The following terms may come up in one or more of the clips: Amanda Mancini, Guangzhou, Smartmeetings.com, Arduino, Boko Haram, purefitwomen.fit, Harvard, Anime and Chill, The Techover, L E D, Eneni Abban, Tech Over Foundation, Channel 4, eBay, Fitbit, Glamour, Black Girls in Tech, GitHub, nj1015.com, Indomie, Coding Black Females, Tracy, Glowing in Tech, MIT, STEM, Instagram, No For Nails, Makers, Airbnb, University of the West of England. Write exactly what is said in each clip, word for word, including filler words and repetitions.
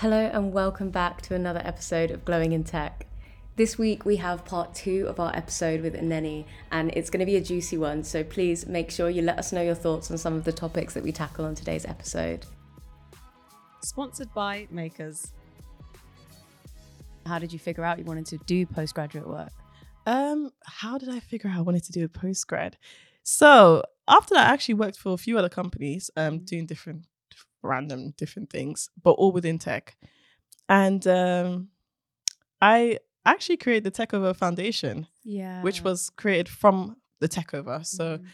Hello and welcome back to another episode of Glowing in Tech. This week we have part two of our episode with Eneni, and it's going to be a juicy one, so please make sure you let us know your thoughts on some of the topics that we tackle on today's episode. Sponsored by Makers. How did you figure out you wanted to do postgraduate work? Um, how did I figure out I wanted to do a postgrad? So after that, I actually worked for a few other companies um, doing different random different things, but all within tech. And um, I actually created the Tech Over Foundation, yeah, which was created from the Tech Over. So mm.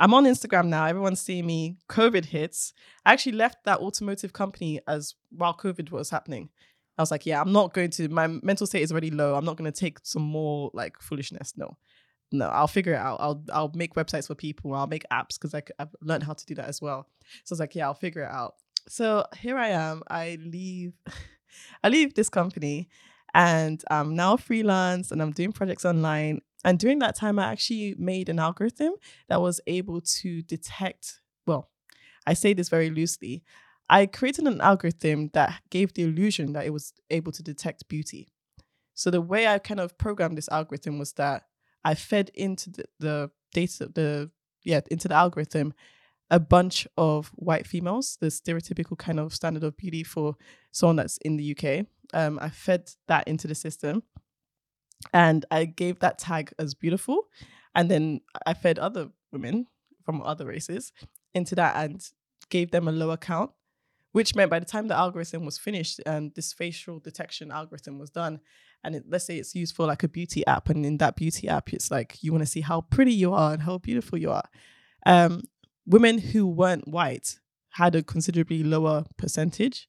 I'm on Instagram now. Everyone's seeing me. COVID hits. I actually left that automotive company as while COVID was happening. I was like, yeah, I'm not going to. My mental state is already low. I'm not going to take some more like foolishness. No, no, I'll figure it out. I'll I'll make websites for people. I'll make apps because I've learned how to do that as well. So I was like, yeah, I'll figure it out. So here I am. I leave. I leave this company, and I'm now freelance, and I'm doing projects online. And during that time, I actually made an algorithm that was able to detect, well, I say this very loosely. I created an algorithm that gave the illusion that it was able to detect beauty. So the way I kind of programmed this algorithm was that I fed into the, the data, the yeah, into the algorithm, a bunch of white females, the stereotypical kind of standard of beauty for someone that's in the U K. Um, I fed that into the system. And I gave that tag as beautiful. And then I fed other women from other races into that and gave them a lower count, which meant by the time the algorithm was finished and this facial detection algorithm was done, and it, let's say it's used for like a beauty app, and in that beauty app, it's like you want to see how pretty you are and how beautiful you are. Um, women who weren't white had a considerably lower percentage.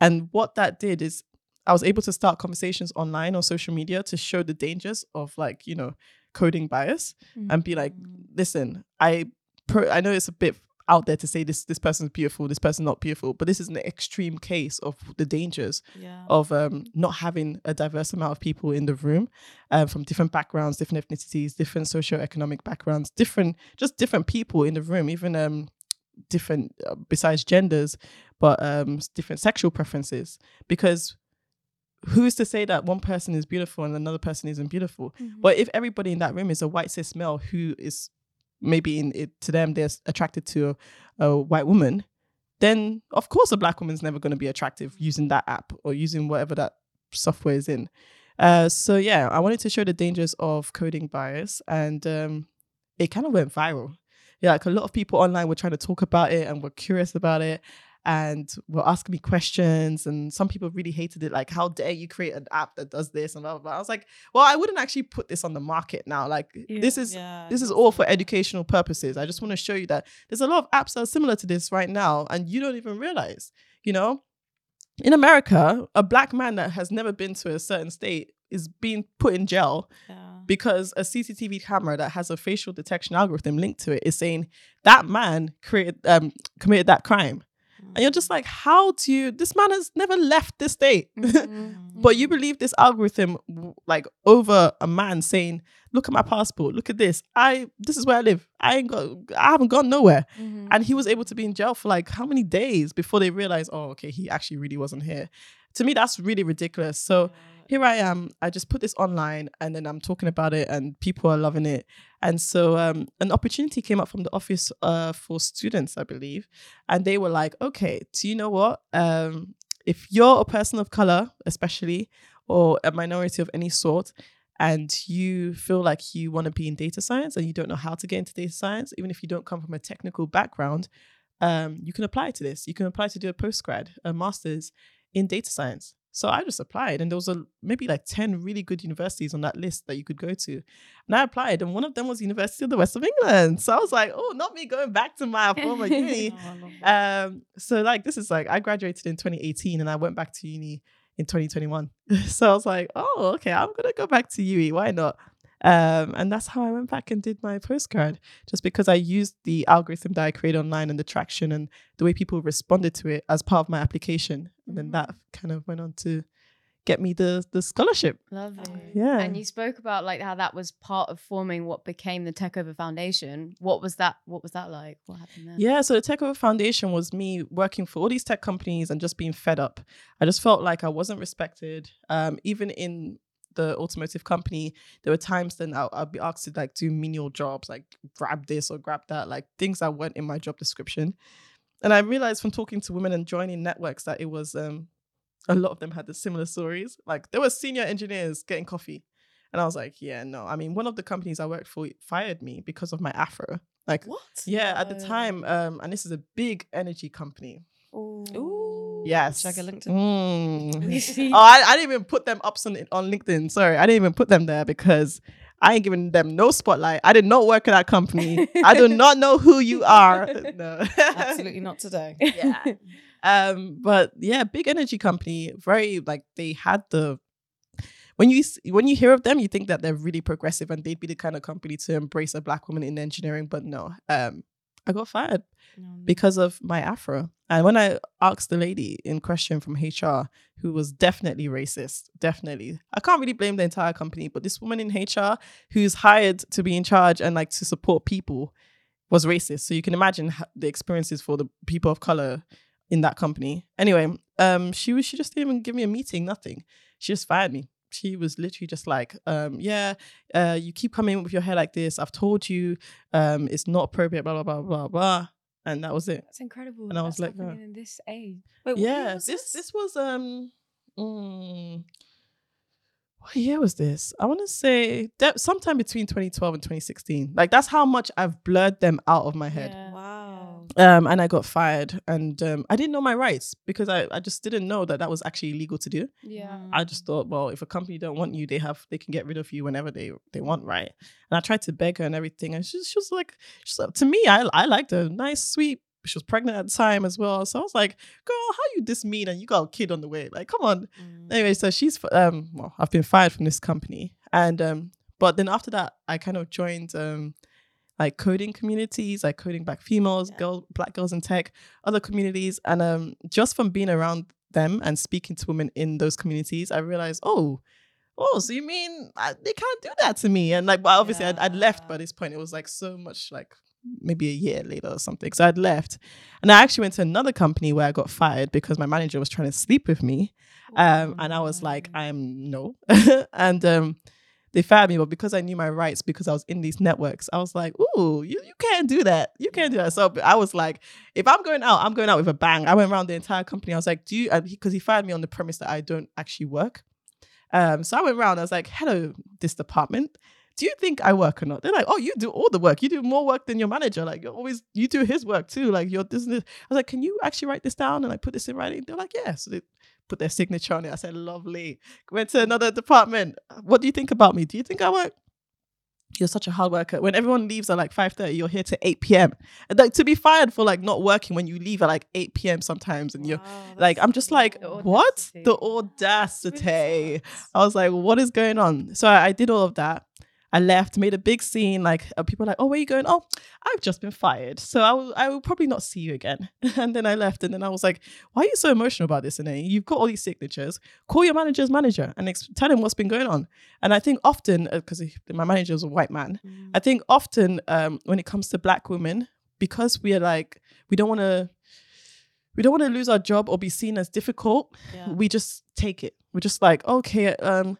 And what that did is I was able to start conversations online on social media to show the dangers of like, you know, coding bias, mm-hmm. and be like, listen, I pro- I know it's a bit out there to say this this person's beautiful, this person's not beautiful, but this is an extreme case of the dangers yeah. of um, not having a diverse amount of people in the room uh, from different backgrounds, different ethnicities, different socioeconomic backgrounds, different, just different people in the room, even um, different, uh, besides genders, but um, different sexual preferences, because who's to say that one person is beautiful and another person isn't beautiful? Mm-hmm. But if everybody in that room is a white cis male who is maybe in it, to them, they're attracted to a, a white woman, then of course a black woman's never going to be attractive using that app or using whatever that software is in. Uh, so yeah, I wanted to show the dangers of coding bias, and um, it kind of went viral. Yeah, like a lot of people online were trying to talk about it and were curious about it, and were asking me questions, and some people really hated it, like, how dare you create an app that does this and blah blah blah. I was like, well, I wouldn't actually put this on the market now, like yeah, this is yeah, this is all for educational purposes. I just want to show you that there's a lot of apps that are similar to this right now, and you don't even realize, you know, in America a black man that has never been to a certain state is being put in jail yeah. because a C C T V camera that has a facial detection algorithm linked to it is saying that man created um committed that crime. And you're just like, how do you, this man has never left this state. Mm-hmm. But you believe this algorithm, like, over a man saying, look at my passport, look at this. I, this is where I live. I ain't got, I haven't gone nowhere. Mm-hmm. And he was able to be in jail for like how many days before they realized, oh, okay, he actually really wasn't here. To me, that's really ridiculous. So here I am. I just put this online, and then I'm talking about it, and people are loving it. And so um, an opportunity came up from the office uh, for students, I believe. And they were like, okay, do you know what? Um, if you're a person of color, especially, or a minority of any sort, and you feel like you want to be in data science and you don't know how to get into data science, even if you don't come from a technical background, um, you can apply to this. You can apply to do a postgrad, a master's in data science. So I just applied, and there was a, maybe like ten really good universities on that list that you could go to. And I applied, and one of them was University of the West of England. So I was like, oh, not me going back to my former uni. Oh, um, so like, this is like, I graduated in twenty eighteen, and I went back to uni in twenty twenty-one. So I was like, oh, okay, I'm going to go back to U E. Why not? Um, and that's how I went back and did my postcard, just because I used the algorithm that I created online and the traction and the way people responded to it as part of my application. Mm-hmm. And then that kind of went on to get me the the scholarship. Lovely. Yeah. And you spoke about like how that was part of forming what became the Tech Over Foundation. What was that? What was that like? What happened there? Yeah. So the Tech Over Foundation was me working for all these tech companies and just being fed up. I just felt like I wasn't respected. Um, even in the automotive company, there were times then I'll, I'll be asked to like do menial jobs, like grab this or grab that, like things that weren't in my job description. And I realized from talking to women and joining networks that it was um, a lot of them had the similar stories. Like there were senior engineers getting coffee. And I was like, yeah, no. I mean, one of the companies I worked for fired me because of my afro. Like, what? Yeah, no. At the time. Um, and this is a big energy company. Ooh. Ooh. Yes. Check a LinkedIn. Mm. oh, I, I didn't even put them up on, on LinkedIn. Sorry, I didn't even put them there because I ain't giving them no spotlight. I did not work at that company. I do not know who you are. No, absolutely not today. Yeah. Um. But yeah, big energy company. Very like they had the. When you when you hear of them, you think that they're really progressive and they'd be the kind of company to embrace a black woman in engineering, but no. Um. I got fired mm. because of my afro. And when I asked the lady in question from H R, who was definitely racist, definitely, I can't really blame the entire company, but this woman in H R who's hired to be in charge and like to support people was racist. So you can imagine the experiences for the people of color in that company. Anyway, um, she was she just didn't even give me a meeting, nothing. She just fired me. She was literally just like, um, yeah, uh, you keep coming with your hair like this. I've told you um, it's not appropriate, blah, blah, blah, blah, blah. And that was it. That's incredible. And I was like, no. In this age. Wait, yeah, was this, this this was, um, mm, what year was this? I want to say that sometime between twenty twelve and twenty sixteen. Like that's how much I've blurred them out of my head. Yeah. Wow. Um, and I got fired and um, I didn't know my rights because I, I just didn't know that that was actually illegal to do. Yeah. I just thought, well, if a company don't want you, they have they can get rid of you whenever they, they want, right? And I tried to beg her and everything. And she, she was like, she's like, to me, I, I liked her. Nice, sweet. She was pregnant at the time as well. So I was like, girl, how you this mean? And you got a kid on the way. Like, come on. Mm. Anyway, so she's, um, well, I've been fired from this company. And, um, but then after that, I kind of joined, um, like coding communities, like Coding Black Females, yeah. girl, Black Girls in Tech, other communities. And, um, just from being around them and speaking to women in those communities, I realized, oh, oh, so you mean I, they can't do that to me. And like, well, obviously yeah. I'd, I'd left by this point. It was like so much like, maybe a year later or something. So I'd left. And I actually went to another company where I got fired because my manager was trying to sleep with me. Um, and I was like, I'm no. And um, they fired me. But because I knew my rights, because I was in these networks, I was like, ooh, you, you can't do that. You can't do that. So I was like, if I'm going out, I'm going out with a bang. I went around the entire company. I was like, do you, because he fired me on the premise that I don't actually work. Um, so I went around. I was like, hello, this department. Do you think I work or not? They're like, oh, you do all the work. You do more work than your manager. Like you're always, you do his work too. Like you're this, this. I was like, can you actually write this down and like put this in writing? They're like, yeah. So they put their signature on it. I said, lovely. Went to another department. What do you think about me? Do you think I work? You're such a hard worker. When everyone leaves at like five thirty, you're here to eight p.m. And like to be fired for like not working when you leave at like eight p.m. sometimes. And wow, you're like, I'm just like, the what? The audacity. Really I was like, what is going on? So I, I did all of that. I left, made a big scene, like uh, people were like, oh, where are you going? Oh, I've just been fired. So I will, I will probably not see you again. And then I left. And then I was like, why are you so emotional about this, Eneni? You've got all these signatures. Call your manager's manager and ex- tell him what's been going on. And I think often, because uh, my manager was a white man, mm. I think often um, when it comes to black women, because we are like, we don't want to, we don't want to lose our job or be seen as difficult. Yeah. We just take it. We're just like, okay, um,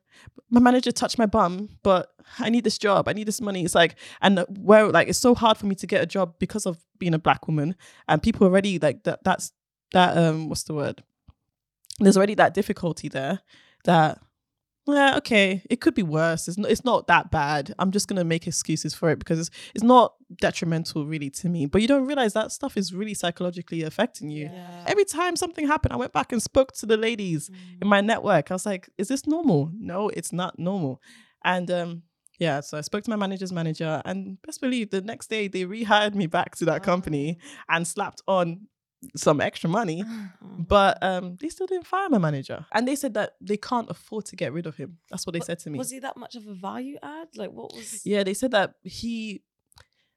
my manager touched my bum, but I need this job. I need this money. It's like, and where like it's so hard for me to get a job because of being a black woman. And people already like that. That's that. Um, what's the word? There's already that difficulty there. That yeah, okay, it could be worse. It's not. It's not that bad. I'm just gonna make excuses for it because it's it's not detrimental really to me. But you don't realize that stuff is really psychologically affecting you. Yeah. Every time something happened, I went back and spoke to the ladies mm. in my network. I was like, "Is this normal? No, it's not normal." And um, yeah, so I spoke to my manager's manager, and best believe the next day they rehired me back to that wow. company and slapped on some extra money, but um, they still didn't fire my manager. And they said that they can't afford to get rid of him. That's what they but, said to me. Was he that much of a value add? Like what was... Yeah, they said that he...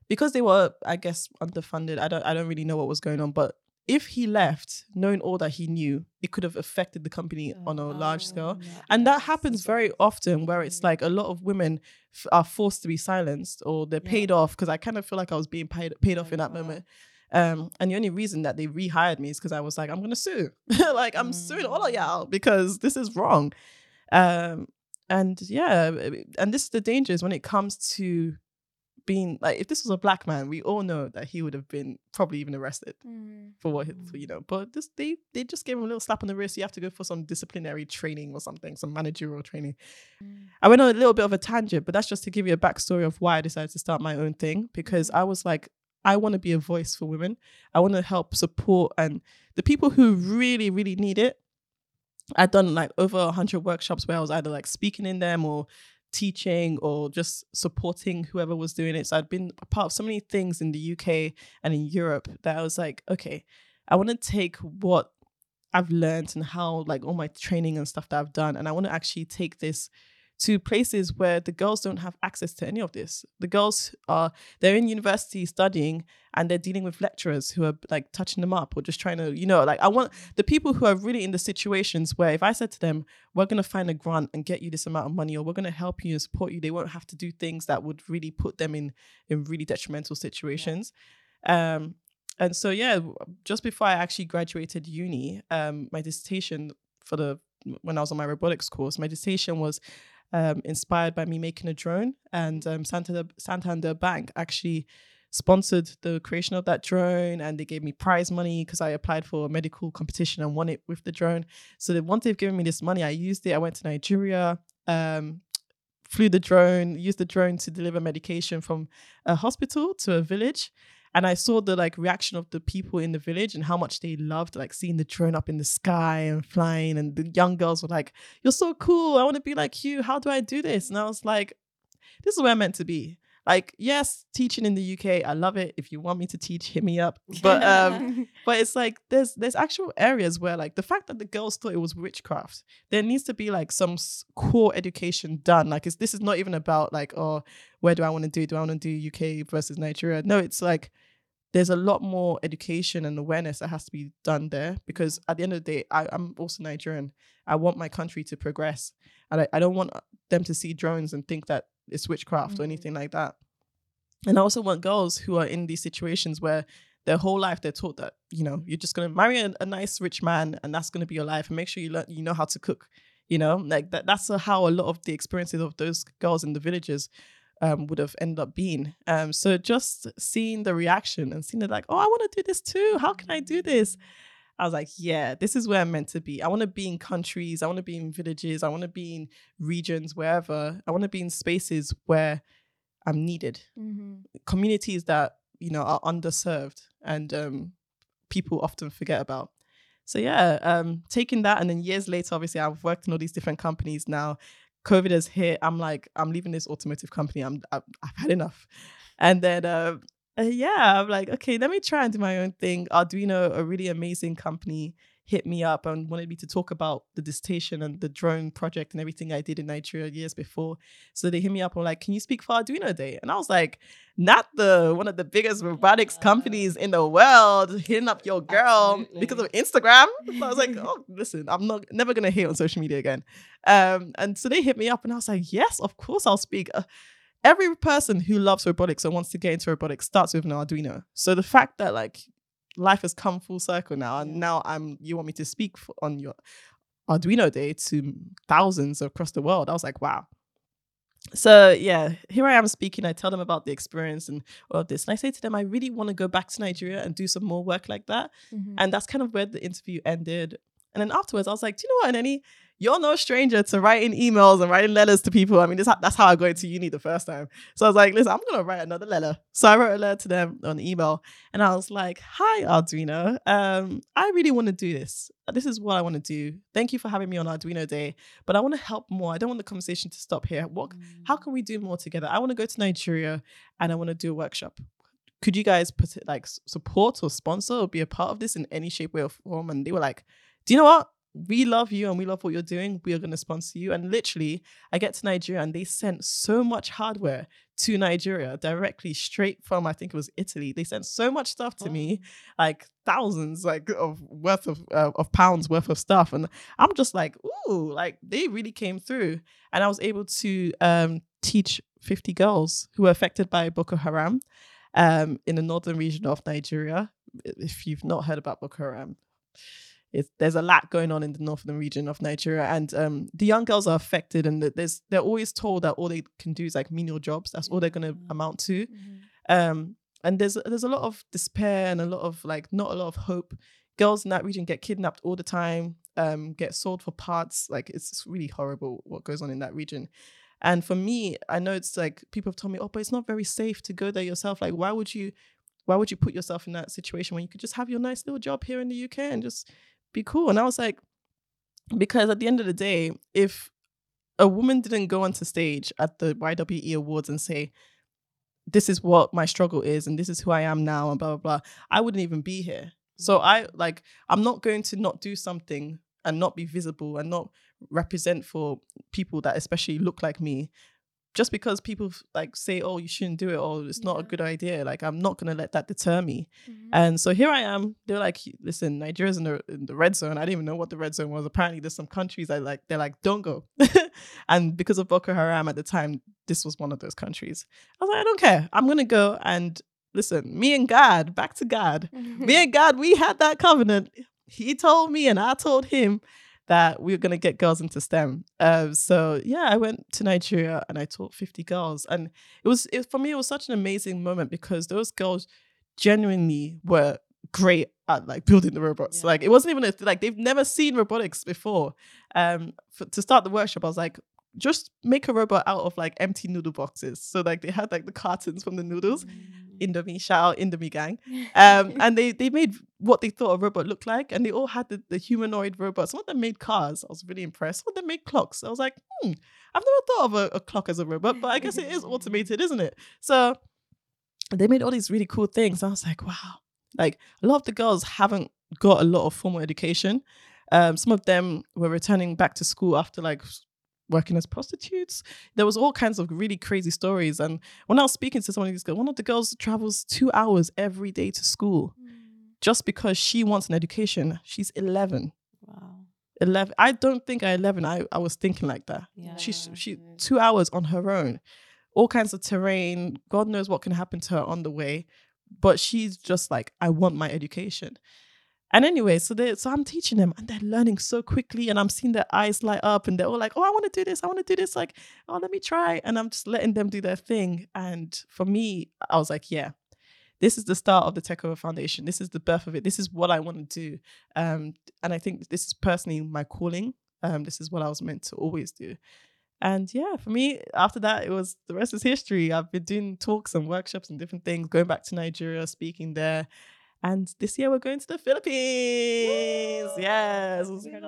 Because they were, I guess, underfunded. I don't I don't really know what was going on. But if he left, knowing all that he knew, it could have affected the company oh, on a large scale. Yeah. And that happens very often where it's like a lot of women f- are forced to be silenced or they're yeah. paid off. Because I kind of feel like I was being paid, paid off oh, in that wow. moment. Um, and the only reason that they rehired me is because I was like, I'm going to sue. Like, I'm mm. suing all of y'all because this is wrong. Um, and yeah, and this is the dangers when it comes to being like, if this was a black man, we all know that he would have been probably even arrested mm. for what for, you know, but this they they just gave him a little slap on the wrist. You have to go for some disciplinary training or something, some managerial training. mm. I went on a little bit of a tangent, but that's just to give you a backstory of why I decided to start my own thing, because I was like, I want to be a voice for women. I want to help support and the people who really really need it. I've done like over one hundred workshops where I was either like speaking in them or teaching or just supporting whoever was doing it. So I'd been a part of so many things in the U K and in Europe that I was like, okay, I want to take what I've learned and how like all my training and stuff that I've done, and I want to actually take this to places where the girls don't have access to any of this. The girls are, they're in university studying and they're dealing with lecturers who are like touching them up or just trying to, you know, like I want the people who are really in the situations where if I said to them, we're going to find a grant and get you this amount of money, or we're going to help you and support you, they won't have to do things that would really put them in, in really detrimental situations. Yeah. Um, and so, yeah, just before I actually graduated uni, um, my dissertation for the, when I was on my robotics course, my dissertation was Um, inspired by me making a drone, and um, Santander, Santander Bank actually sponsored the creation of that drone, and they gave me prize money because I applied for a medical competition and won it with the drone. So then once they've given me this money, I used it. I went to Nigeria, um, flew the drone, used the drone to deliver medication from a hospital to a village. And I saw the like reaction of the people in the village and how much they loved like seeing the drone up in the sky and flying. And the young girls were like, "You're so cool. I want to be like you. How do I do this?" And I was like, this is where I'm meant to be. Like, yes, teaching in the U K, I love it. If you want me to teach, hit me up. But um, but it's like there's there's actual areas where like the fact that the girls thought it was witchcraft, there needs to be like some core education done. Like, it's, this is not even about like, oh, where do I want to do? Do I want to do U K versus Nigeria? No, it's like there's a lot more education and awareness that has to be done there, because at the end of the day, I, I'm also Nigerian. I want my country to progress, and I, I don't want them to see drones and think that it's witchcraft mm-hmm. or anything like that. And I also want girls who are in these situations where their whole life they're taught that, you know, you're just going to marry a, a nice rich man and that's going to be your life, and make sure you learn, you know how to cook, you know, like that. That's how a lot of the experiences of those girls in the villages um, would have ended up being. Um, so just seeing the reaction and seeing it like, oh, I want to do this too. How can I do this? I was like, yeah, this is where I'm meant to be. I want to be in countries. I want to be in villages. I want to be in regions, wherever. I want to be in spaces where I'm needed. Mm-hmm. Communities that, you know, are underserved and um, people often forget about. So yeah, um, taking that, and then years later, obviously, I've worked in all these different companies now. COVID has hit. I'm like, I'm leaving this automotive company. I'm, I've, I've had enough. And then... Uh, Uh, yeah, I'm like, okay, let me try and do my own thing. Arduino, a really amazing company, hit me up and wanted me to talk about the dissertation and the drone project and everything I did in Nigeria years before. So they hit me up and were like, can you speak for Arduino Day? And I was like, not the one of the biggest robotics companies in the world hitting up your girl Absolutely. Because of Instagram. So I was like, oh, listen, I'm not never going to hate on social media again. Um, and so they hit me up and I was like, yes, of course I'll speak. Uh, Every person who loves robotics or wants to get into robotics starts with an Arduino. So the fact that like life has come full circle now, and now I'm you want me to speak for, on your Arduino Day to thousands across the world. I was like, wow. So yeah, here I am speaking. I tell them about the experience and all of this. And I say to them, I really want to go back to Nigeria and do some more work like that. Mm-hmm. And that's kind of where the interview ended. And then afterwards, I was like, do you know what, Eneni? You're no stranger to writing emails and writing letters to people. I mean, this, that's how I got to uni the first time. So I was like, listen, I'm going to write another letter. So I wrote a letter to them on email. And I was like, hi, Arduino. Um, I really want to do this. This is what I want to do. Thank you for having me on Arduino Day. But I want to help more. I don't want the conversation to stop here. What? How can we do more together? I want to go to Nigeria and I want to do a workshop. could you guys put it, like support or sponsor or be a part of this in any shape, way or form? And they were like, do you know what? We love you and we love what you're doing. We are going to sponsor you. And literally, I get to Nigeria and they sent so much hardware to Nigeria directly straight from, I think it was Italy. They sent so much stuff to oh. me, like thousands like of worth of uh, of pounds worth of stuff. And I'm just like, ooh, like they really came through. And I was able to um, teach fifty girls who were affected by Boko Haram um, in the northern region of Nigeria. If you've not heard about Boko Haram, It's, there's a lot going on in the northern region of Nigeria, and um, the young girls are affected, and there's they're always told that all they can do is like menial jobs. That's all they're going to amount to. Mm-hmm. Um, and there's there's a lot of despair and a lot of like not a lot of hope. Girls in that region get kidnapped all the time, um, get sold for parts. Like it's really horrible what goes on in that region. And for me, I know it's like people have told me, oh, but it's not very safe to go there yourself. Like why would you, why would you put yourself in that situation when you could just have your nice little job here in the U K and just be cool? And I was like, because at the end of the day, if a woman didn't go onto stage at the Y W E Awards and say, this is what my struggle is and this is who I am now and blah, blah, blah, I wouldn't even be here. So I like, I'm not going to not do something and not be visible and not represent for people that especially look like me. Just because people like say, oh, you shouldn't do it, or it's yeah. not a good idea. Like, I'm not going to let that deter me. Mm-hmm. And so here I am. They're like, listen, Nigeria's in the, in the red zone. I didn't even know what the red zone was. Apparently there's some countries I like, they're like, don't go. And because of Boko Haram at the time, this was one of those countries. I was like, I don't care. I'm going to go. And listen, me and God, back to God. Me and God, we had that covenant. He told me and I told him that we were going to get girls into STEM. Um, so yeah, I went to Nigeria and I taught fifty girls. And it was, it, for me, it was such an amazing moment because those girls genuinely were great at like building the robots. Yeah. Like it wasn't even, a th- like they've never seen robotics before. Um, for, to start the workshop, I was like, just make a robot out of like empty noodle boxes. So like they had like the cartons from the noodles. Mm-hmm. Indomie, shout out Indomie gang. Um, and they they made what they thought a robot looked like, and they all had the, the humanoid robots. Some of them made cars. I was really impressed. Some of them made clocks. I was like, hmm, I've never thought of a, a clock as a robot, but I guess it is automated, isn't it? So they made all these really cool things. I was like, wow. Like a lot of the girls haven't got a lot of formal education. Um, some of them were returning back to school after like working as prostitutes. There was all kinds of really crazy stories. And when I was speaking to someone who's going, one of the girls travels two hours every day to school mm. just because she wants an education. She's eleven. Wow. eleven. I don't think at eleven I, I was thinking like that. Yeah. She she two hours on her own, all kinds of terrain. God knows what can happen to her on the way. But she's just like, I want my education. And anyway, so they, so I'm teaching them and they're learning so quickly and I'm seeing their eyes light up and they're all like, oh, I want to do this. I want to do this. Like, oh, let me try. And I'm just letting them do their thing. And for me, I was like, yeah, this is the start of the Tech Over Foundation. This is the birth of it. This is what I want to do. Um, and I think this is personally my calling. Um, this is what I was meant to always do. And yeah, for me, after that, it was the rest is history. I've been doing talks and workshops and different things, going back to Nigeria, speaking there. And this year we're going to the Philippines. Woo! Yes. Yeah.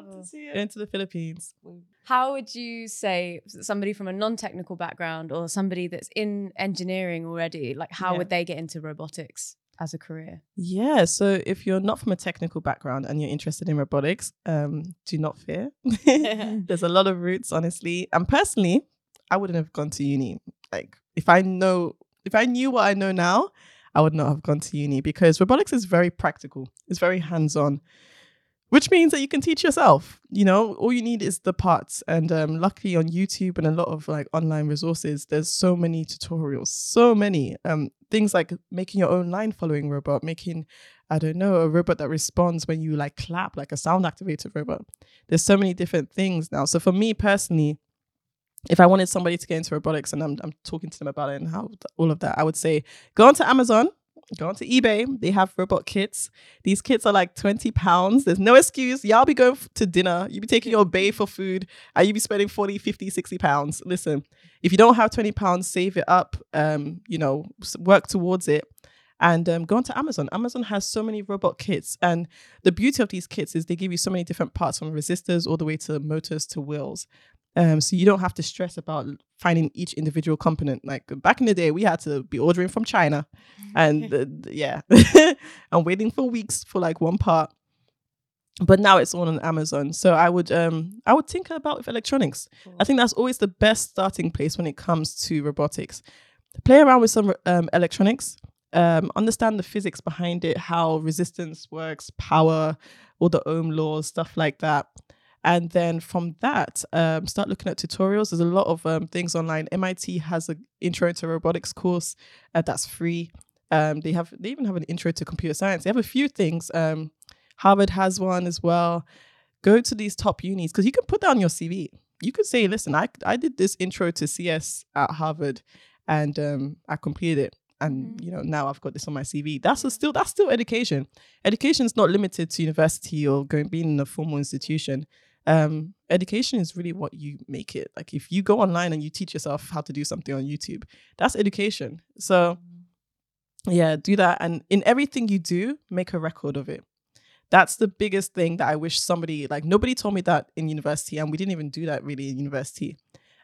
Going to the Philippines. How would you say somebody from a non-technical background or somebody that's in engineering already, like how yeah. would they get into robotics as a career? Yeah. So if you're not from a technical background and you're interested in robotics, um, do not fear. There's a lot of routes, honestly. And personally, I wouldn't have gone to uni. Like if I know, if I knew what I know now, I would not have gone to uni because robotics is very practical. It's very hands-on, which means that you can teach yourself. You know, all you need is the parts. And um, luckily on YouTube and a lot of like online resources, there's so many tutorials, so many um, things like making your own line following robot, making, I don't know, a robot that responds when you like clap, like a sound activated robot. There's so many different things now. So for me personally, if I wanted somebody to get into robotics and I'm I'm talking to them about it and how th- all of that, I would say, go onto Amazon, go onto eBay. They have robot kits. These kits are like twenty pounds. There's no excuse. Y'all be going f- to dinner. You be taking your bae for food and you be spending forty, fifty, sixty pounds. Listen, if you don't have twenty pounds, save it up, um, you know, work towards it. And um, go on to Amazon. Amazon has so many robot kits. And the beauty of these kits is they give you so many different parts from resistors all the way to motors to wheels. Um, so you don't have to stress about finding each individual component. Like back in the day, we had to be ordering from China and uh, yeah, and waiting for weeks for like one part. But now it's all on Amazon. So I would um, I would tinker about with electronics. Cool. I think that's always the best starting place when it comes to robotics. Play around with some um, electronics. Um, understand the physics behind it, how resistance works, power, all the Ohm laws, stuff like that. And then from that, um, start looking at tutorials. There's a lot of um, things online. M I T has an intro to robotics course uh, that's free. Um, they have they even have an intro to computer science. They have a few things. Um, Harvard has one as well. Go to these top unis because you can put that on your C V. You could say, listen, I, I did this intro to C S at Harvard and um, I completed it. And, you know, now I've got this on my C V. That's a still that's still education. Education is not limited to university or going being in a formal institution. Um, education is really what you make it. Like if you go online and you teach yourself how to do something on YouTube, that's education. So, yeah, do that. And in everything you do, make a record of it. That's the biggest thing that I wish somebody, like nobody told me that in university. And we didn't even do that really in university.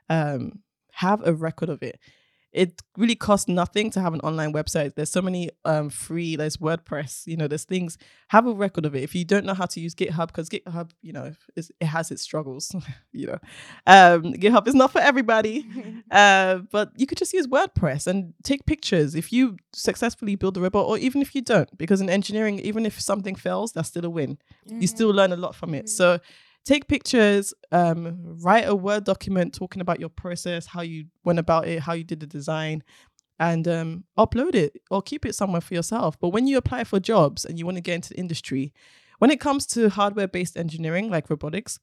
Um, have a record of it. It really costs nothing to have an online website. There's so many um, free, there's WordPress, you know, there's things. Have a record of it. If you don't know how to use GitHub, because GitHub, you know, is, it has its struggles, you know. Um, GitHub is not for everybody. uh, but you could just use WordPress and take pictures. If you successfully build a robot, or even if you don't, because in engineering, even if something fails, that's still a win. Mm-hmm. You still learn a lot from it. Mm-hmm. So take pictures, um, write a Word document talking about your process, how you went about it, how you did the design, and um, upload it or keep it somewhere for yourself. But when you apply for jobs and you want to get into the industry, when it comes to hardware-based engineering like robotics,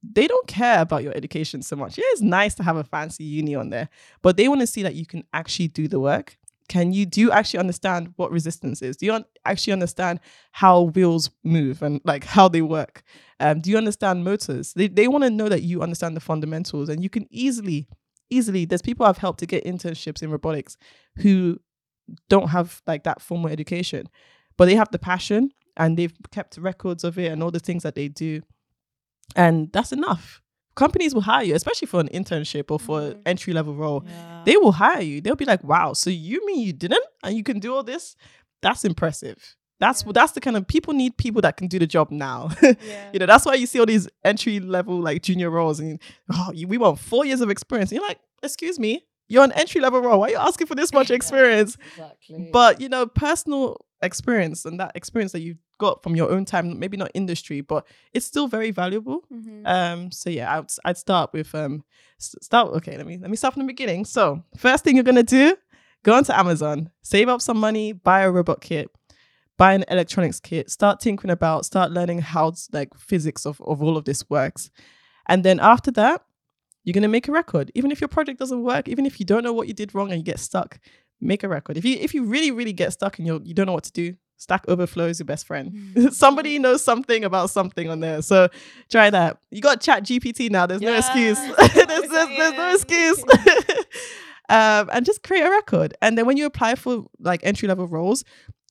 they don't care about your education so much. Yeah, it's nice to have a fancy uni on there, but they want to see that you can actually do the work. Can you do you actually understand what resistance is? Do you un- actually understand how wheels move and like how they work? Um, do you understand motors? They they want to know that you understand the fundamentals, and you can easily, easily. There's people I've helped to get internships in robotics who don't have like that formal education, but they have the passion and they've kept records of it and all the things that they do, and that's enough. Companies will hire you, especially for an internship or for an entry-level role. Yeah. They will hire you. They'll be like, wow, so you mean you didn't? And you can do all this? That's impressive. That's yeah. that's the kind of, people need people that can do the job now. Yeah. You know, that's why you see all these entry-level, like, junior roles. And oh, you, we want four years of experience. And you're like, excuse me, you're an entry-level role. Why are you asking for this much experience? Yeah, exactly. But, you know, personal experience and that experience that you've got from your own time, maybe not industry, but it's still very valuable. Mm-hmm. Um, so yeah, I'd, I'd start with um, start. Okay, let me let me start from the beginning. So first thing you're gonna do, go onto Amazon, save up some money, buy a robot kit, buy an electronics kit, start tinkering about, start learning how like physics of of all of this works, and then after that, you're gonna make a record. Even if your project doesn't work, even if you don't know what you did wrong and you get stuck, make a record. If you if you really really get stuck and you you don't know what to do, Stack Overflow is your best friend. Mm. Somebody knows something about something on there. So try that. You got Chat G P T now. There's yeah, no excuse. there's, there's, there's no excuse. um, and just create a record. And then when you apply for like entry level roles,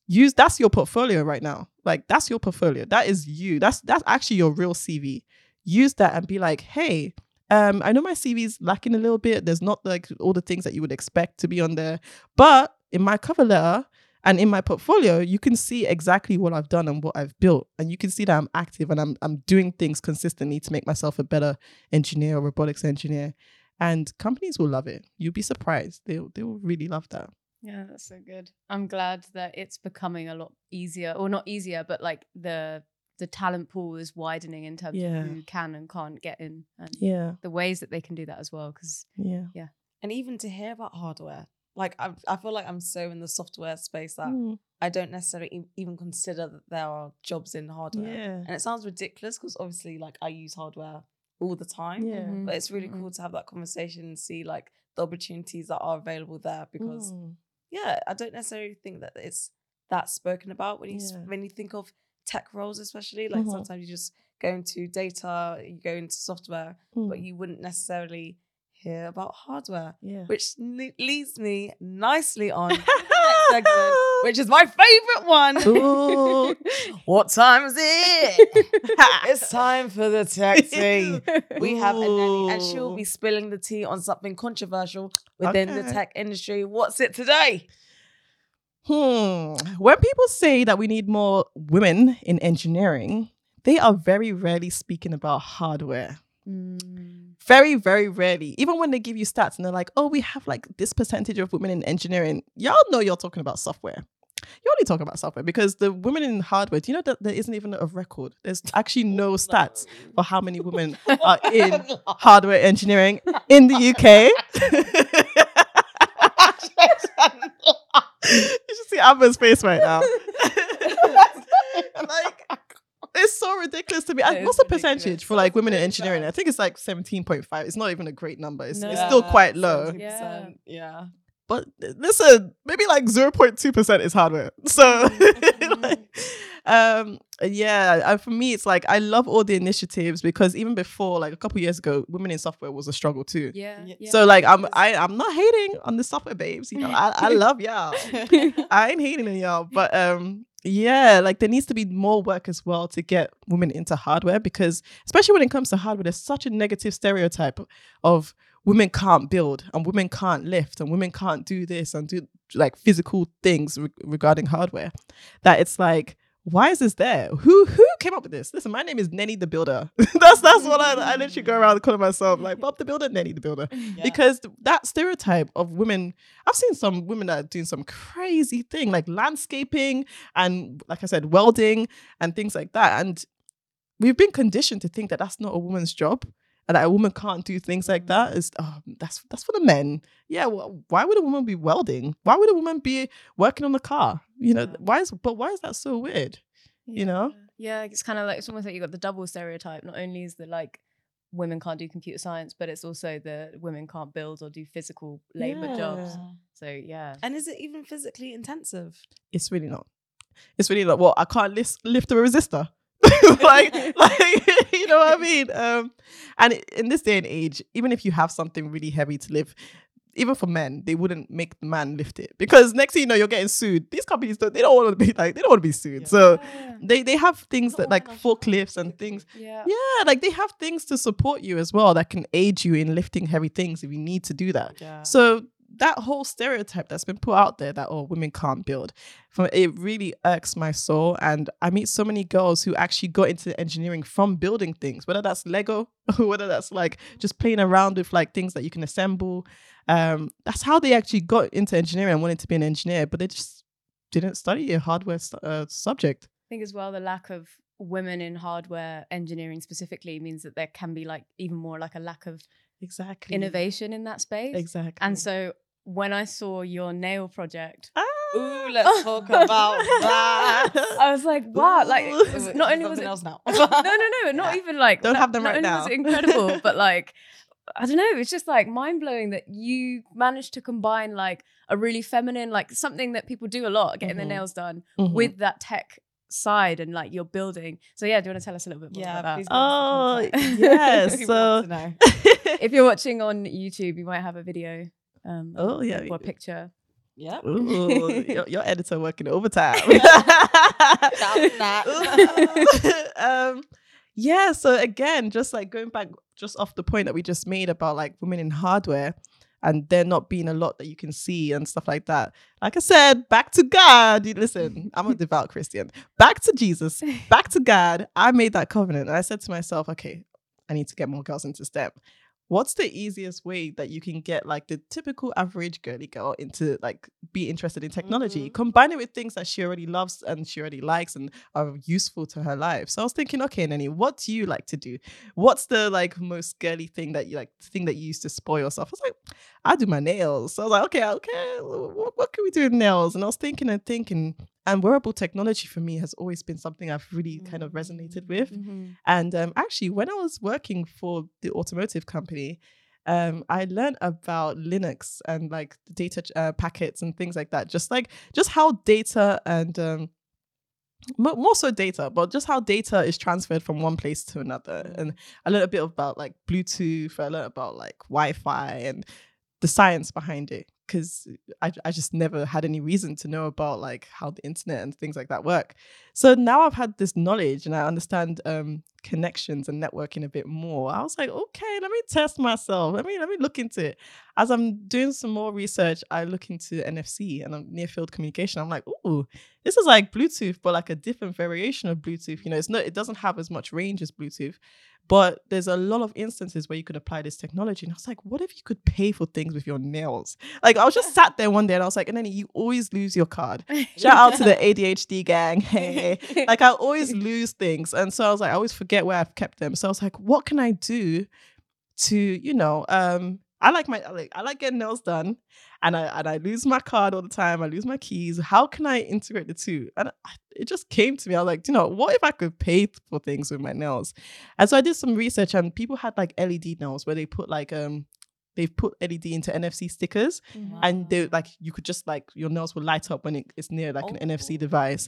use that's your portfolio right now. Like that's your portfolio. That is you. That's that's actually your real C V. Use that and be like, hey, um, I know my C V is lacking a little bit. There's not like all the things that you would expect to be on there. But in my cover letter, and in my portfolio, you can see exactly what I've done and what I've built. And you can see that I'm active and I'm I'm doing things consistently to make myself a better engineer or robotics engineer. And companies will love it. You'll be surprised. They they will really love that. Yeah, that's so good. I'm glad that it's becoming a lot easier, or not easier, but like the the talent pool is widening in terms yeah. of who can and can't get in, and yeah. the ways that they can do that as well. Because yeah, yeah, and even to hear about hardware. Like, I I feel like I'm so in the software space that mm. I don't necessarily e- even consider that there are jobs in hardware. Yeah. And it sounds ridiculous because obviously, like, I use hardware all the time. Yeah. But it's really mm. cool to have that conversation and see, like, the opportunities that are available there because, mm. yeah, I don't necessarily think that it's that spoken about when you yeah. when you think of tech roles especially. Like, mm-hmm. sometimes you just go into data, you go into software, mm. but you wouldn't necessarily hear about hardware, yeah. which ne- leads me nicely on to the segment, which is my favorite one. Ooh, what time is it? It's time for the taxi. We have Eneni, and she'll be spilling the tea on something controversial within okay. the tech industry. What's it today? Hmm. When people say that we need more women in engineering, they are very rarely speaking about hardware. Mm. Very, very rarely. Even when they give you stats and they're like, oh, we have like this percentage of women in engineering. Y'all know you're talking about software. You only talk about software because the women in hardware, do you know that there isn't even a record? There's actually no stats for how many women are in hardware engineering in the U K. You should see Abba's face right now. Like, it's so ridiculous to me. I, what's the percentage for like women in engineering? I think it's like seventeen point five. It's not even a great number. It's, no, it's still quite low. Yeah. yeah. But listen, maybe like zero point two percent is hardware. So like, um, yeah, uh, for me, it's like I love all the initiatives because even before, like a couple years ago, women in software was a struggle too. Yeah. yeah. So like I'm I, I'm not hating on the software babes. You know, I, I love y'all. I ain't hating on y'all. But um, yeah, like there needs to be more work as well to get women into hardware because especially when it comes to hardware, there's such a negative stereotype of women can't build and women can't lift and women can't do this and do like physical things re- regarding hardware that it's like, why is this there? Who who came up with this? Listen, my name is Nenny the Builder. that's that's what I, I literally go around calling myself, like Bob the Builder, Nenny the Builder. Yeah. Because th- that stereotype of women, I've seen some women that are doing some crazy thing like landscaping and like I said, welding and things like that. And we've been conditioned to think that that's not a woman's job. And that a woman can't do things like that is oh, that's that's for the men. Yeah, well, why would a woman be welding? Why would a woman be working on the car? You know, yeah. why is but why is that so weird? Yeah. You know? Yeah, it's kind of like it's almost like you got the double stereotype. Not only is the like women can't do computer science, but it's also the women can't build or do physical labor yeah. jobs. So yeah. And is it even physically intensive? It's really not. It's really not. Well, I can't lift lift a resistor. like, like, you know what I mean? Um, and in this day and age, even if you have something really heavy to lift, even for men, they wouldn't make the man lift it because next thing you know, you're getting sued. These companies don't, they don't want to be like, they don't want to be sued. Yeah. So yeah. they they have things that like forklifts and things. Yeah. yeah, like they have things to support you as well that can aid you in lifting heavy things if you need to do that. Yeah. So that whole stereotype that's been put out there that, oh, women can't build, it really irks my soul. And I meet so many girls who actually got into engineering from building things, whether that's Lego or whether that's like just playing around with like things that you can assemble. Um, that's how they actually got into engineering and wanted to be an engineer, but they just didn't study a hardware uh, subject. I think as well, the lack of women in hardware engineering specifically means that there can be like even more like a lack of exactly innovation in that space. Exactly. And so when I saw your nail project, ah. ooh, let's talk about that. I was like, wow, like it was, not only was it, else now. no, no, no, not yeah. even like don't not, have them right now. Was it incredible, but like I don't know, it's just like mind blowing that you managed to combine like a really feminine, like something that people do a lot, getting mm-hmm. their nails done, mm-hmm. with that tech side and like your building. So yeah, do you want to tell us a little bit more yeah, about that? Oh yes. Yeah, so if you're watching on YouTube, you might have a video. Um, oh yeah, or a picture. Yeah, your, your editor working overtime. um, yeah. So again, just like going back, just off the point that we just made about like women in hardware and there not being a lot that you can see and stuff like that. Like I said, back to God. You listen, I'm a devout Christian. Back to Jesus. Back to God. I made that covenant, and I said to myself, okay, I need to get more girls into STEM. What's the easiest way that you can get like the typical average girly girl into like be interested in technology? Mm-hmm. Combine it with things that she already loves and she already likes and are useful to her life. So I was thinking, okay, Nenny, what do you like to do? What's the like most girly thing that you like thing that you used to spoil yourself? I was like, I do my nails. So I was like, okay, okay, what, what can we do with nails? And I was thinking and thinking. And wearable technology for me has always been something I've really mm-hmm. kind of resonated with. Mm-hmm. And um, actually, when I was working for the automotive company, um, I learned about Linux and like the data uh, packets and things like that. Just like just how data and um, m- more so data, but just how data is transferred from one place to another. Mm-hmm. And I learned a bit about like Bluetooth. I learned about like Wi-Fi and the science behind it. because I, I just never had any reason to know about like how the internet and things like that work. So now I've had this knowledge and I understand um, connections and networking a bit more. I was like, okay, let me test myself. Let me let me look into it. As I'm doing some more research, I look into N F C and near field communication. I'm like, ooh, this is like Bluetooth, but like a different variation of Bluetooth. You know, it's not it doesn't have as much range as Bluetooth. But there's a lot of instances where you could apply this technology. And I was like, what if you could pay for things with your nails? Like, I was just sat there one day and I was like, Eneni, you always lose your card. Shout out to the A D H D gang. Hey, like I always lose things. And so I was like, I always forget where I've kept them. So I was like, what can I do to, you know, um, I like my, I like, I like getting nails done and I, and I lose my card all the time. I lose my keys. How can I integrate the two? And I, it just came to me. I was like, you know, what if I could pay for things with my nails? And so I did some research and people had like L E D nails where they put like, um, they've put L E D into N F C stickers. Wow. And they like, you could just like, your nails will light up when it, it's near like oh. an N F C device.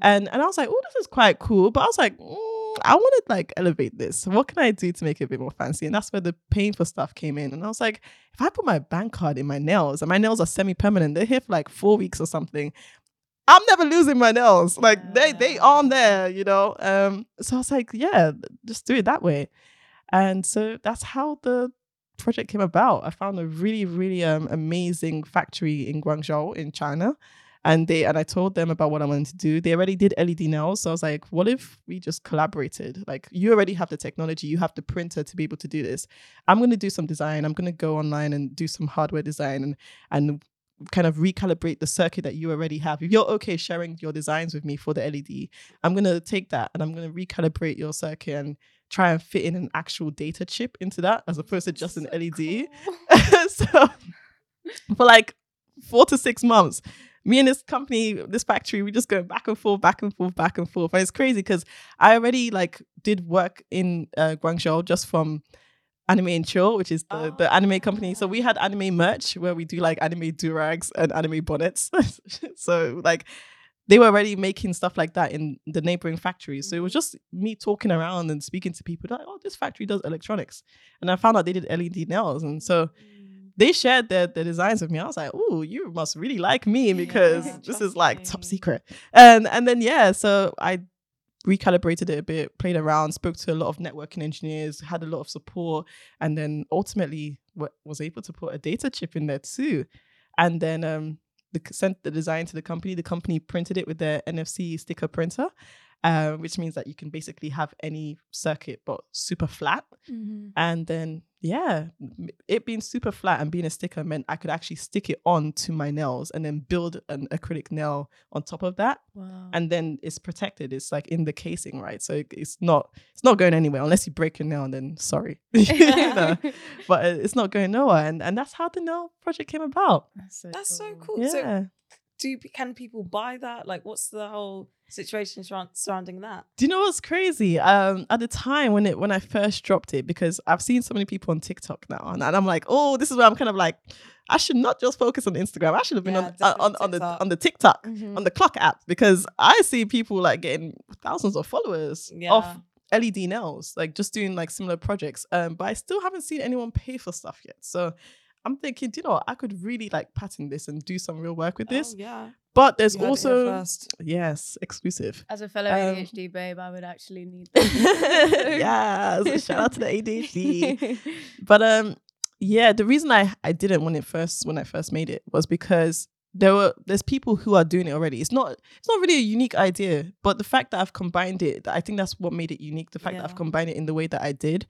And, and I was like, oh, this is quite cool. But I was like, mm, I want to like elevate this. What can I do to make it a bit more fancy? And that's where the paying for stuff came in. And I was like, if I put my bank card in my nails, and my nails are semi-permanent, they're here for like four weeks or something, I'm never losing my nails. Like yeah. they they on there, you know. Um, so I was like, yeah, just do it that way. And so that's how the project came about. I found a really, really um, amazing factory in Guangzhou in China. And they and I told them about what I wanted to do. They already did L E D nails. So I was like, what if we just collaborated? Like, you already have the technology. You have the printer to be able to do this. I'm going to do some design. I'm going to go online and do some hardware design and and kind of recalibrate the circuit that you already have. If you're okay sharing your designs with me for the L E D, I'm going to take that and I'm going to recalibrate your circuit and try and fit in an actual data chip into that as opposed to just an so L E D. Cool. So for like four to six months, me and this company, this factory, we just go back and forth, back and forth, back and forth. And it's crazy because I already like did work in uh, Guangzhou just from Anime and Chill, which is the, oh. the anime company. So we had anime merch where we do like anime do-rags and anime bonnets. So like they were already making stuff like that in the neighboring factories. So it was just me talking around and speaking to people like, oh, this factory does electronics. And I found out they did L E D nails. And so they shared their, their designs with me. I was like, oh, you must really like me because yeah, this is like top secret. And and then, yeah, so I recalibrated it a bit, played around, spoke to a lot of networking engineers, had a lot of support, and then ultimately w- was able to put a data chip in there too. And then um, the, sent the design to the company. The company printed it with their N F C sticker printer. Uh, which means that you can basically have any circuit but super flat. Mm-hmm. And then, yeah, it being super flat and being a sticker meant I could actually stick it on to my nails and then build an acrylic nail on top of that. Wow. And then it's protected. It's like in the casing, right? So it, it's not it's not going anywhere unless you break your nail and then sorry. You know? But it's not going nowhere. And, and that's how the nail project came about. That's so that's cool. So cool. Yeah. So do can people buy that? Like, what's the whole situation surrounding that? Do you know what's crazy? Um, at the time when it when I first dropped it, because I've seen so many people on TikTok now, and, and I'm like, oh, this is where I'm kind of like, I should not just focus on Instagram. I should have been yeah, on, on, on the on the TikTok, mm-hmm. on the clock app, because I see people like getting thousands of followers yeah. off L E D nails, like just doing like similar projects. Um, but I still haven't seen anyone pay for stuff yet. So I'm thinking, do you know what? I could really like patent this and do some real work with this. Oh, yeah. But there's also, yes, exclusive. As a fellow um, A D H D babe, I would actually need that. Yeah, so shout out to the A D H D. But um, yeah, the reason I, I didn't when it first when I first made it was because there were there's people who are doing it already. It's not it's not really a unique idea, but the fact that I've combined it, I think that's what made it unique. The fact yeah. that I've combined it in the way that I did.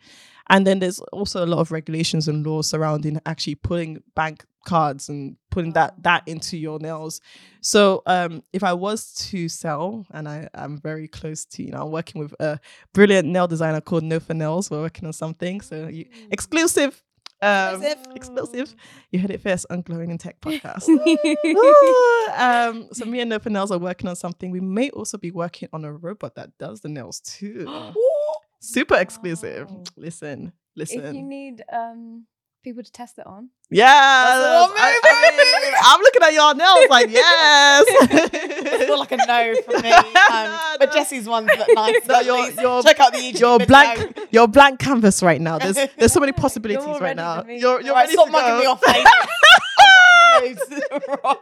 And then there's also a lot of regulations and laws surrounding actually putting bank cards and putting that that into your nails. So um if I was to sell, and I am very close to, you know, I'm working with a brilliant nail designer called No For Nails. We're working on something. So you, exclusive. Um, exclusive. exclusive. You heard it first on Glowing in Tech podcast. um, so me and No For Nails are working on something. We may also be working on a robot that does the nails too. Super exclusive. Wow. Listen, listen. If you need um, people to test it on. Yeah. I, I, I'm looking at your nails like, yes. It's not like a no for me. Um, no, but no. Jessie's one's that nice. No, your, your, check out the YouTube. Your blank, your blank canvas right now. There's there's so many possibilities right now. You're, you're right, ready stop to go. Mugging me off, lady. lives. Right.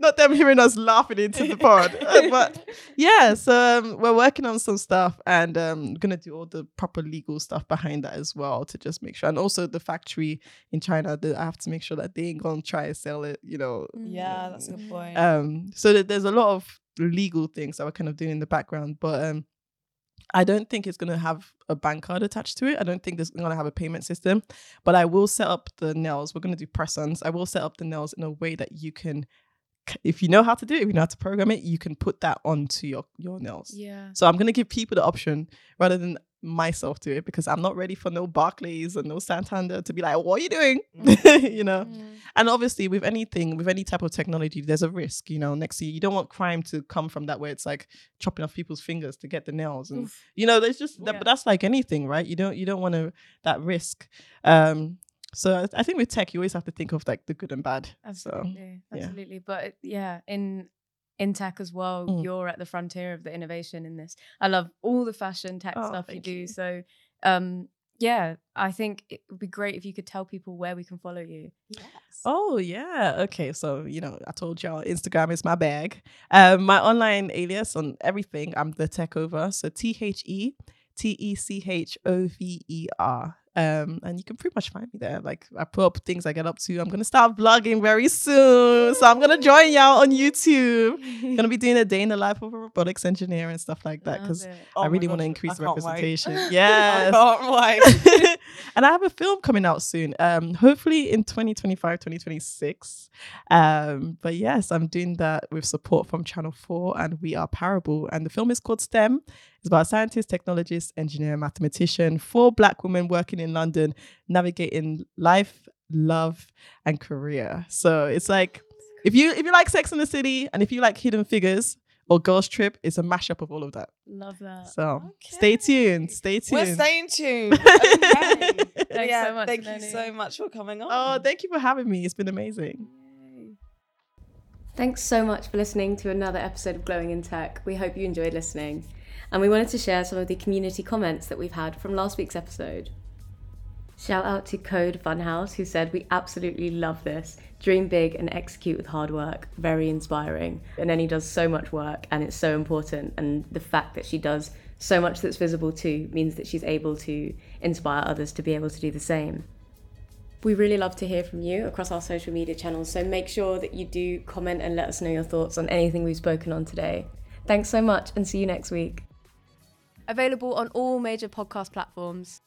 Not them hearing us laughing into the pod. Uh, but yeah, so um, we're working on some stuff and um gonna do all the proper legal stuff behind that as well to just make sure. And also the factory in China, that I have to make sure that they ain't gonna try and sell it, you know. Yeah, that's a good point. Um so that there's a lot of legal things that we're kind of doing in the background, but um I don't think it's going to have a bank card attached to it. I don't think it's going to have a payment system, but I will set up the nails. We're going to do press-ons. I will set up the nails in a way that you can, if you know how to do it, if you know how to program it, you can put that onto your, your nails. Yeah. So I'm going to give people the option rather than myself do it, because I'm not ready for no Barclays and no Santander to be like, what are you doing? Mm. You know? Mm. And obviously with anything, with any type of technology, there's a risk, you know, next year you don't want crime to come from that where it's like chopping off people's fingers to get the nails. And, oof. You know, there's just, that, yeah. But that's like anything, right? You don't, you don't want to, that risk. Um, so I, I think with tech, you always have to think of like the good and bad. Absolutely. So, yeah. Absolutely. But yeah, in, in tech as well, mm. you're at the frontier of the innovation in this. I love all the fashion tech oh, stuff you do. You. So um, yeah, I think it would be great if you could tell people where we can follow you. Yes. Oh yeah. Okay. So, you know, I told y'all Instagram is my bag. Um, my online alias on everything, I'm the Tech Over. So T H E T E C H O V E R. Um, and you can pretty much find me there. Like, I put up things I get up to. I'm going to start vlogging very soon. So I'm going to join y'all on YouTube. Going to be doing a day in the life of a robotics engineer and stuff like that. Because oh I really want to increase the representation. Wait. Yes. I can't wait. And I have a film coming out soon. Um, hopefully in twenty twenty-five, twenty twenty-six. Um, but yes, I'm doing that with support from Channel four and We Are Parable. And the film is called STEM. It's about a scientist, technologist, engineer, mathematician, four black women working in London, navigating life, love, and career. So it's like, if you if you like Sex and the City and if you like Hidden Figures or Girls Trip, it's a mashup of all of that. Love that. So okay. stay tuned. Stay tuned. We're staying tuned. Okay. Thanks yeah, so much. Thank Lenny. You so much for coming on. Oh, thank you for having me. It's been amazing. Thanks so much for listening to another episode of Glowing in Tech. We hope you enjoyed listening. And we wanted to share some of the community comments that we've had from last week's episode. Shout out to Code Funhouse, who said, we absolutely love this. Dream big and execute with hard work. Very inspiring. And Eneni does so much work and it's so important. And the fact that she does so much that's visible too means that she's able to inspire others to be able to do the same. We really love to hear from you across our social media channels. So make sure that you do comment and let us know your thoughts on anything we've spoken on today. Thanks so much and see you next week. Available on all major podcast platforms.